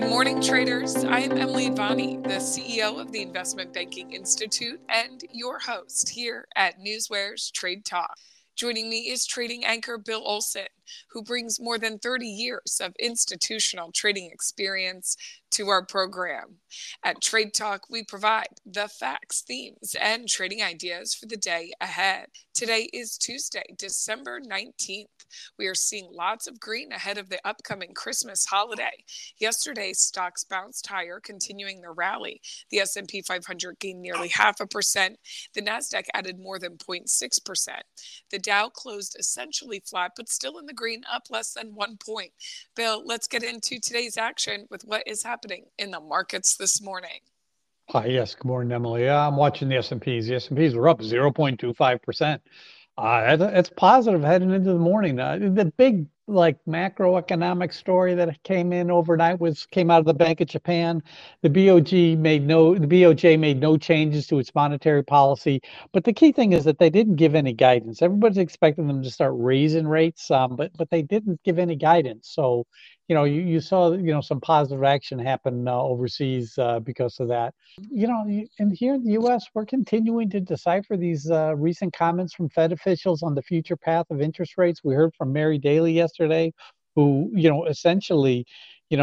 Good morning, traders. I am Emily Vanni, the CEO of the Investment Banking Institute and your host here at NewsWare's Trade Talk. Joining me is trading anchor Bill Olson, who brings more than 30 years of institutional trading experience to our program. At Trade Talk, we provide the facts, themes, and trading ideas for the day ahead. Today is Tuesday, December 19th. We are seeing lots of green ahead of the upcoming Christmas holiday. Yesterday, stocks bounced higher, continuing the rally. The S&P 500 gained nearly 0.5%. The NASDAQ added more than 0.6%. The Dow closed essentially flat, but still in the green, up less than 1 point. Bill, let's get into today's action with what is happening in the markets this morning. Hi, yes. Good morning, Emily. I'm watching the S&Ps. The S&Ps were up 0.25%. It's positive heading into the morning. The big macroeconomic story that came in overnight came out of the Bank of Japan. The BOJ made no changes to its monetary policy, but the key thing is that they didn't give any guidance. Everybody's expecting them to start raising rates, but they didn't give any guidance. So, you saw some positive action happen overseas because of that. And here in the U.S., we're continuing to decipher these recent comments from Fed officials on the future path of interest rates. We heard from Mary Daly yesterday, who essentially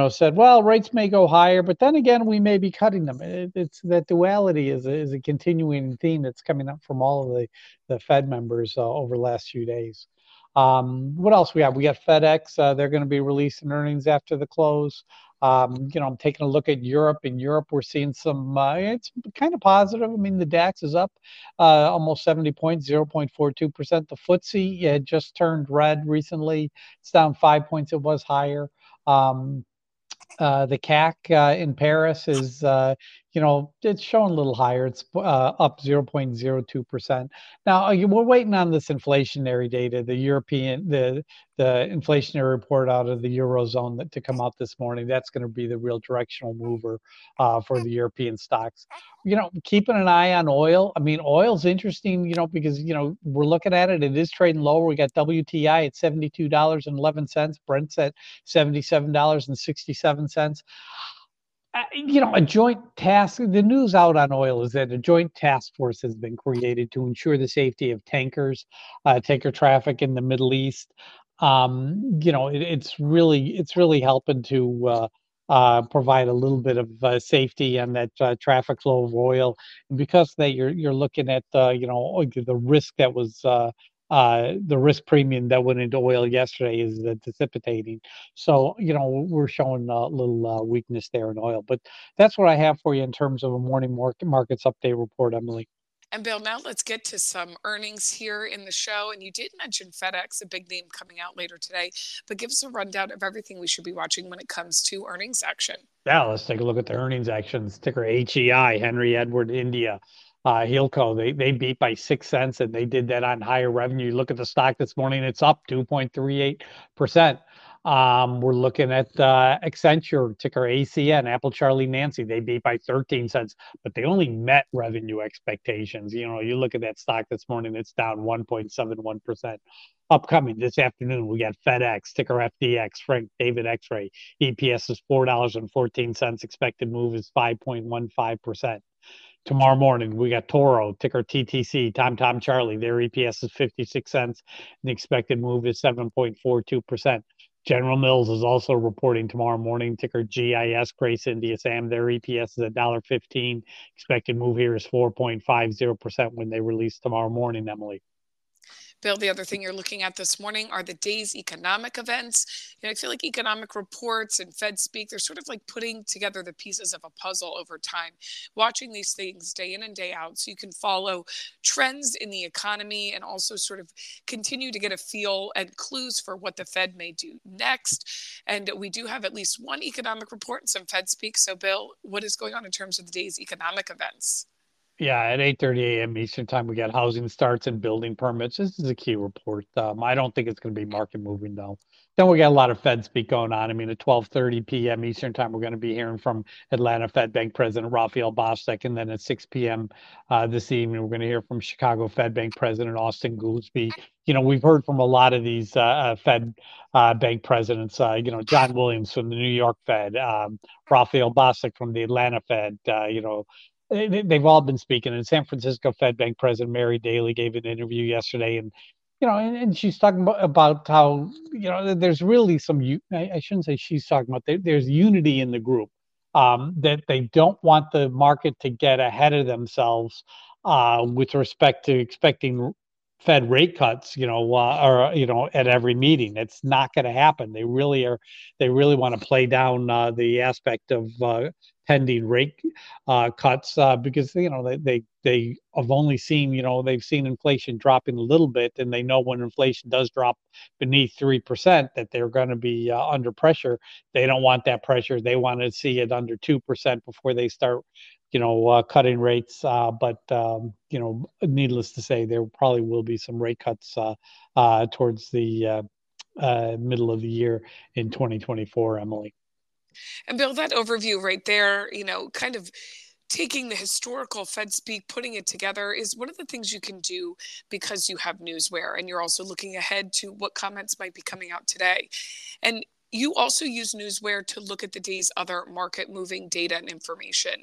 said, well, rates may go higher, but then again, we may be cutting them. It's that duality is a continuing theme that's coming up from all of the Fed members over the last few days. What else we have? We got FedEx. They're going to be releasing earnings after the close. I'm taking a look at Europe. In Europe, we're seeing some, it's kind of positive. I mean, the DAX is up almost 70 points, 0.42%. The FTSE had just turned red recently. It's down 5 points. It was higher. The CAC in Paris is, it's showing a little higher. It's up 0.02%. Now, we're waiting on this inflationary data, the inflationary report out of the Eurozone to come out this morning. That's going to be the real directional mover for the European stocks. Keeping an eye on oil. I mean, oil's interesting, because, we're looking at it. It is trading lower. We got WTI at $72.11. Brent's at $77.67. The news out on oil is that a joint task force has been created to ensure the safety of tanker traffic in the Middle East. It's really helping to provide a little bit of safety on that traffic flow of oil. And because of that, you're looking at the risk premium that went into oil yesterday is dissipating. So, we're showing a little weakness there in oil. But that's what I have for you in terms of a morning markets update report, Emily. And Bill, now let's get to some earnings here in the show. And you did mention FedEx, a big name coming out later today, but give us a rundown of everything we should be watching when it comes to earnings action. Yeah, let's take a look at the earnings actions. Ticker HEI, Henry Edward India. Hilco, they beat by 6 cents, and they did that on higher revenue. You look at the stock this morning, it's up 2.38%. We're looking at Accenture, ticker ACN, Apple Charlie Nancy. They beat by 13 cents, but they only met revenue expectations. You look at that stock this morning, it's down 1.71%. Upcoming this afternoon, we got FedEx, ticker FDX, Frank David X-Ray. EPS is $4.14. Expected move is 5.15%. Tomorrow morning, we got Toro, ticker TTC, Tom Charlie. Their EPS is 56 cents. The expected move is 7.42%. General Mills is also reporting tomorrow morning, ticker GIS, Grace India Sam. Their EPS is $1.15. Expected move here is 4.50% when they release tomorrow morning, Emily. Bill, the other thing you're looking at this morning are the day's economic events. I feel like economic reports and Fed speak, they're sort of like putting together the pieces of a puzzle over time, watching these things day in and day out so you can follow trends in the economy and also sort of continue to get a feel and clues for what the Fed may do next. And we do have at least one economic report and some Fed speak. So, Bill, what is going on in terms of the day's economic events? Yeah, at 8:30 a.m. Eastern time, we got housing starts and building permits. This is a key report. I don't think it's going to be market moving, though. Then we got a lot of Fed speak going on. I mean, at 12:30 p.m. Eastern time, we're going to be hearing from Atlanta Fed Bank President Raphael Bostic. And then at 6 p.m. This evening, we're going to hear from Chicago Fed Bank President Austin Goolsbee. You know, we've heard from a lot of these Fed bank presidents, you know, John Williams from the New York Fed, Raphael Bostic from the Atlanta Fed, you know, they've all been speaking. And San Francisco Fed Bank President Mary Daly gave an interview yesterday, and you know, and she's talking about how, you know, there's really some, I shouldn't say she's talking about, there's unity in the group, that they don't want the market to get ahead of themselves with respect to expecting Fed rate cuts, you know, or, you know, at every meeting. It's not going to happen. They really want to play down the aspect of pending rate cuts, because, you know, they have only seen, you know, they've seen inflation dropping a little bit, and they know when inflation does drop beneath 3% that they're going to be under pressure. They don't want that pressure. They want to see it under 2% before they start, you know, cutting rates. But you know, needless to say, there probably will be some rate cuts towards the middle of the year in 2024, Emily. And Bill, that overview right there, you know, kind of taking the historical Fed speak, putting it together is one of the things you can do because you have NewsWare, and you're also looking ahead to what comments might be coming out today. And you also use NewsWare to look at the day's other market-moving data and information.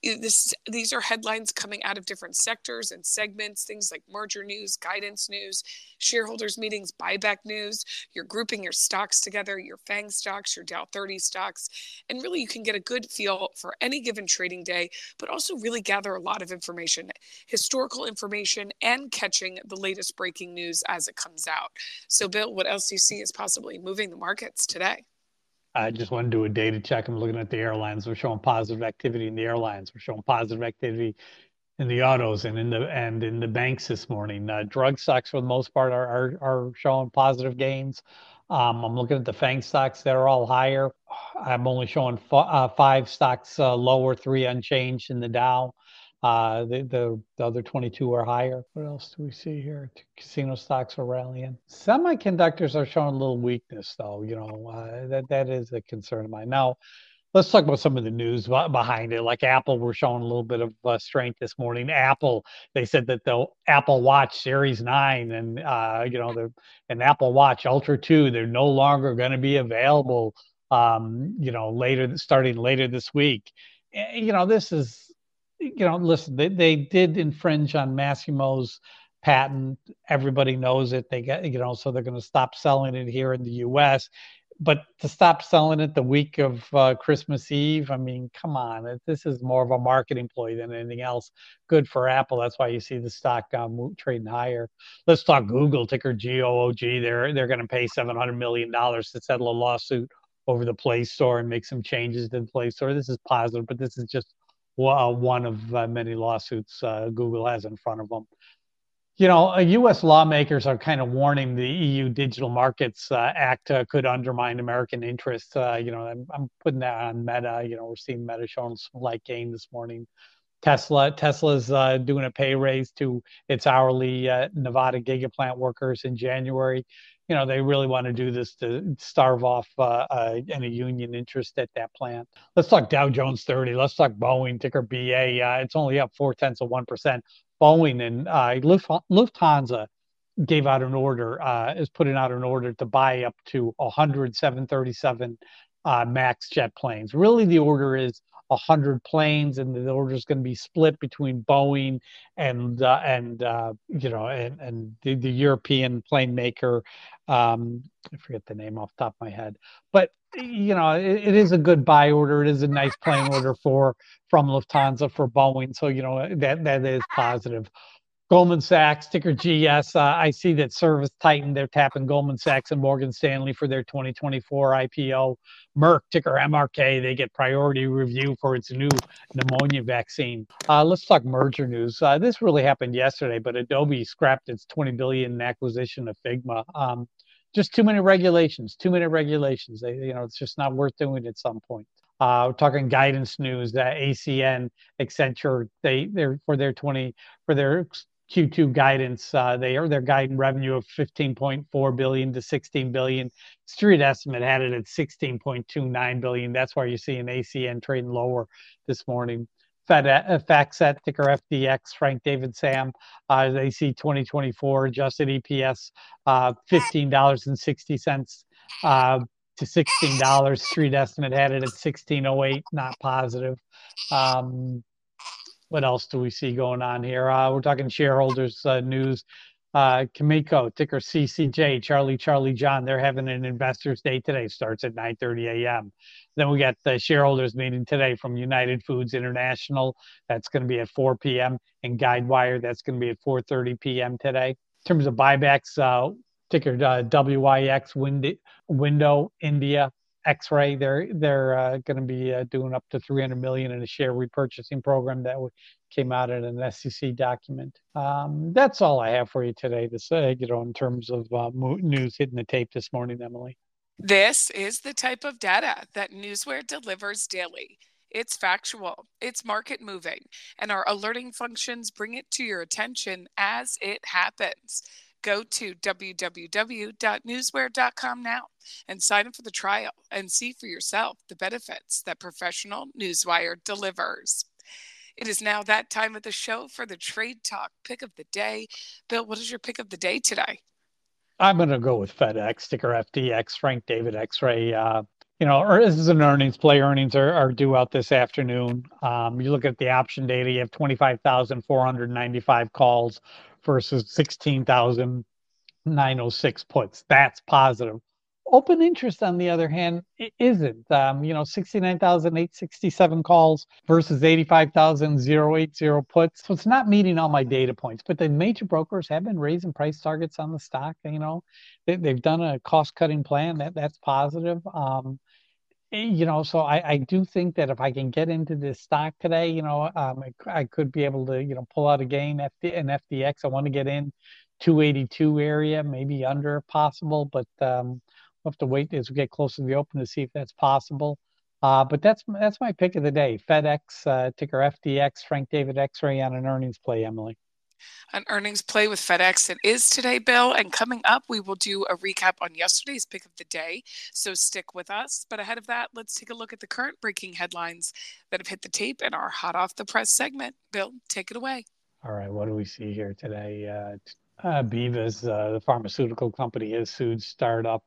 These are headlines coming out of different sectors and segments, things like merger news, guidance news, shareholders meetings, buyback news. You're grouping your stocks together, your FANG stocks, your Dow 30 stocks, and really you can get a good feel for any given trading day, but also really gather a lot of information, historical information, and catching the latest breaking news as it comes out. So, Bill, what else do you see is possibly moving the markets today? I just want to do a data check. I'm looking at the airlines. We're showing positive activity in the airlines. We're showing positive activity in the autos and in the banks this morning. Drug stocks, for the most part, are showing positive gains. I'm looking at the FANG stocks. They're all higher. I'm only showing five stocks lower, three unchanged in the Dow. The other 22 are higher. What else do we see here? Casino stocks are rallying. Semiconductors are showing a little weakness, though. You know, that is a concern of mine. Now, let's talk about some of the news behind it. Like Apple, we're showing a little bit of strength this morning. Apple, they said that the Apple Watch Series 9 and you know, an Apple Watch Ultra 2, they're no longer going to be available. You know, starting later this week. You know, this is. You know, listen, they did infringe on Masimo's patent. Everybody knows it. They got, you know, so they're going to stop selling it here in the U.S., but to stop selling it the week of Christmas Eve, I mean, come on. This is more of a marketing ploy than anything else. Good for Apple. That's why you see the stock trading higher. Let's talk Google, ticker GOOG. They're going to pay $700 million to settle a lawsuit over the Play Store and make some changes to the Play Store. This is positive, but this is just one of many lawsuits Google has in front of them. You know, U.S. lawmakers are kind of warning the EU Digital Markets Act could undermine American interests. You know, I'm putting that on Meta. You know, we're seeing Meta showing some light gain this morning. Tesla's doing a pay raise to its hourly Nevada Gigaplant workers in January. You know, they really want to do this to starve off any union interest at that plant. Let's talk Dow Jones 30. Let's talk Boeing, ticker BA. It's only up 0.4%. Boeing and Lufthansa gave out an order, is putting out an order to buy up to 100 737 MAX jet planes. Really, the order is 100 planes, and the order is going to be split between Boeing and the European plane maker. I forget the name off the top of my head, but you know, it is a good buy order. It is a nice plane order from Lufthansa for Boeing. So you know, that is positive. Goldman Sachs, ticker GS. I see that ServiceTitan, they're tapping Goldman Sachs and Morgan Stanley for their 2024 IPO. Merck, ticker MRK, they get priority review for its new pneumonia vaccine. Let's talk merger news. This really happened yesterday, but Adobe scrapped its $20 billion acquisition of Figma. Just too many regulations. They, you know, it's just not worth doing at some point. We're talking guidance news that ACN, Accenture, for their Q2 guidance, they're guiding revenue of $15.4 billion to $16 billion. Street estimate had it at $16.29 billion. That's why you're seeing ACN trading lower this morning. FactSet, ticker FDX, Frank David Sam, they see 2024 adjusted EPS $15.60 to $16. Street estimate had it at $16.08, not positive. What else do we see going on here? We're talking shareholders news. Cameco, ticker CCJ, Charlie John, they're having an investors day today, starts at 9:30 a.m. Then we got the shareholders meeting today from United Foods International. That's going to be at 4 p.m. And Guidewire, that's going to be at 4:30 p.m. today. In terms of buybacks, ticker WYX, Window, India, X-Ray, they're going to be doing up to $300 million in a share repurchasing program that came out in an SEC document. That's all I have for you today to say, in terms of news hitting the tape this morning, Emily. This is the type of data that NewsWare delivers daily. It's factual, it's market moving, and our alerting functions bring it to your attention as it happens. Go to www.newsware.com now and sign up for the trial and see for yourself the benefits that Professional Newswire delivers. It is now that time of the show for the Trade Talk pick of the day. Bill, what is your pick of the day today? I'm going to go with FedEx, ticker FDX, Frank David X-Ray. This is an earnings play. Earnings are due out this afternoon. You look at the option data, you have 25,495 calls versus 16,906 puts. That's positive. Open interest, on the other hand, it isn't. 69,867 calls versus 85,080 puts. So it's not meeting all my data points, but the major brokers have been raising price targets on the stock. They've done a cost-cutting plan. That's positive. So I do think that if I can get into this stock today, I could be able to, pull out a gain in FDX. I want to get in 282 area, maybe under if possible, but we'll have to wait as we get closer to the open to see if that's possible. But that's my pick of the day. FedEx, ticker FDX, Frank David X-Ray on an earnings play, Emily. An earnings play with FedEx. It is today, Bill. And coming up, we will do a recap on yesterday's pick of the day. So stick with us. But ahead of that, let's take a look at the current breaking headlines that have hit the tape in our Hot Off the Press segment. Bill, take it away. All right. What do we see here today? Beavis, the pharmaceutical company, has sued a startup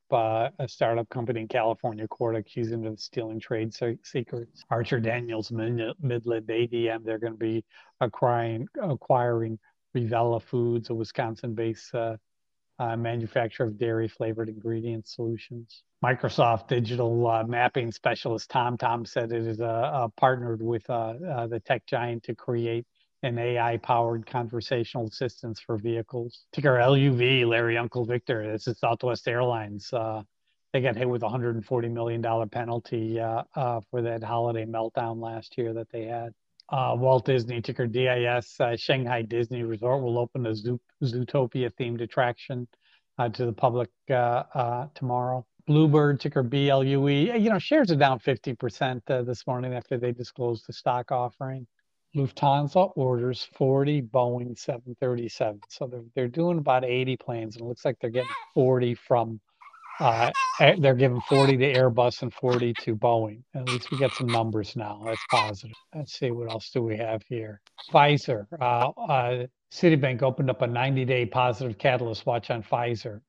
company in California court, accusing them of stealing trade secrets. Archer Daniels Midland ADM, they're going to be acquiring Rivella Foods, a Wisconsin-based manufacturer of dairy-flavored ingredient solutions. Microsoft digital mapping specialist TomTom said it is partnered with the tech giant to create an AI-powered conversational assistance for vehicles. Ticker LUV, Larry Uncle Victor. This is Southwest Airlines. They got hit with a $140 million penalty for that holiday meltdown last year that they had. Walt Disney, ticker DIS, Shanghai Disney Resort will open a Zootopia-themed attraction to the public tomorrow. Bluebird, ticker BLUE. Shares are down 50% this morning after they disclosed the stock offering. Lufthansa orders 40 Boeing 737. So they're doing about 80 planes, and it looks like they're getting 40 from. They're giving 40 to Airbus and 40 to Boeing. At least we got some numbers now. That's positive. Let's see, what else do we have here? Pfizer. Citibank opened up a 90-day positive catalyst watch on Pfizer,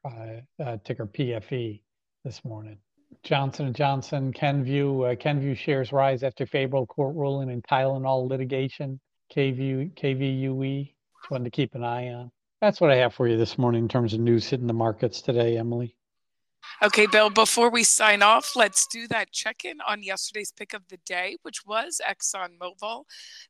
ticker PFE, this morning. Johnson & Johnson, Kenvue. Kenvue shares rise after favorable court ruling in Tylenol litigation. KVUE. It's one to keep an eye on. That's what I have for you this morning in terms of news hitting the markets today, Emily. Okay, Bill, before we sign off, let's do that check-in on yesterday's pick of the day, which was Exxon Mobil.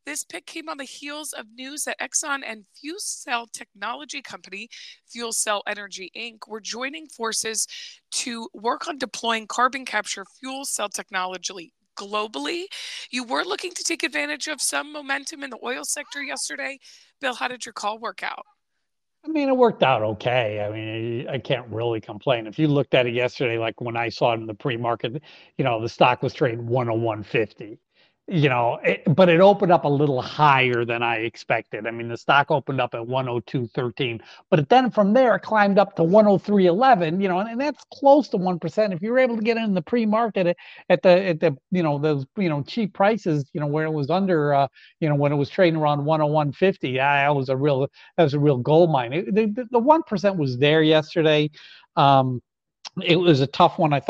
This pick came on the heels of news that Exxon and fuel cell technology company Fuel Cell Energy, Inc. were joining forces to work on deploying carbon capture fuel cell technology globally. You were looking to take advantage of some momentum in the oil sector yesterday. Bill, how did your call work out? I mean, it worked out okay. I mean, I can't really complain. If you looked at it yesterday, like when I saw it in the pre-market, you know, the stock was trading 101.50, you know, but it opened up a little higher than I expected. I mean, the stock opened up at 102.13, but then from there it climbed up to 103.11, you know, and that's close to 1%. If you were able to get in the pre-market at the you know, those, you know, cheap prices, you know, where it was under, you know, when it was trading around 101.50, that was a real gold mine. The 1% was there yesterday. It was a tough one. I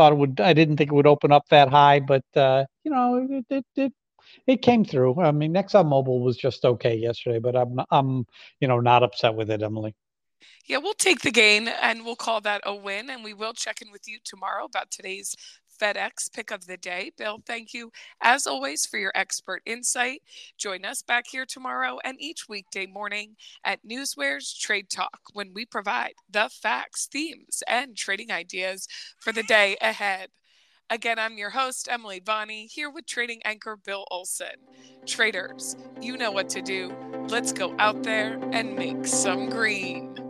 didn't think it would open up that high, but you know, it came through. I mean, Exxon Mobil was just okay yesterday, but I'm you know, not upset with it, Emily. Yeah, we'll take the gain and we'll call that a win, and we will check in with you tomorrow about today's FedEx pick of the day. Bill, thank you as always for your expert insight. Join us back here tomorrow and each weekday morning at NewsWare's Trade Talk, when we provide the facts, themes, and trading ideas for the day ahead. Again, I'm your host, Emily Vanni, here with trading anchor Bill Olson. Traders, you know what to do. Let's go out there and make some green.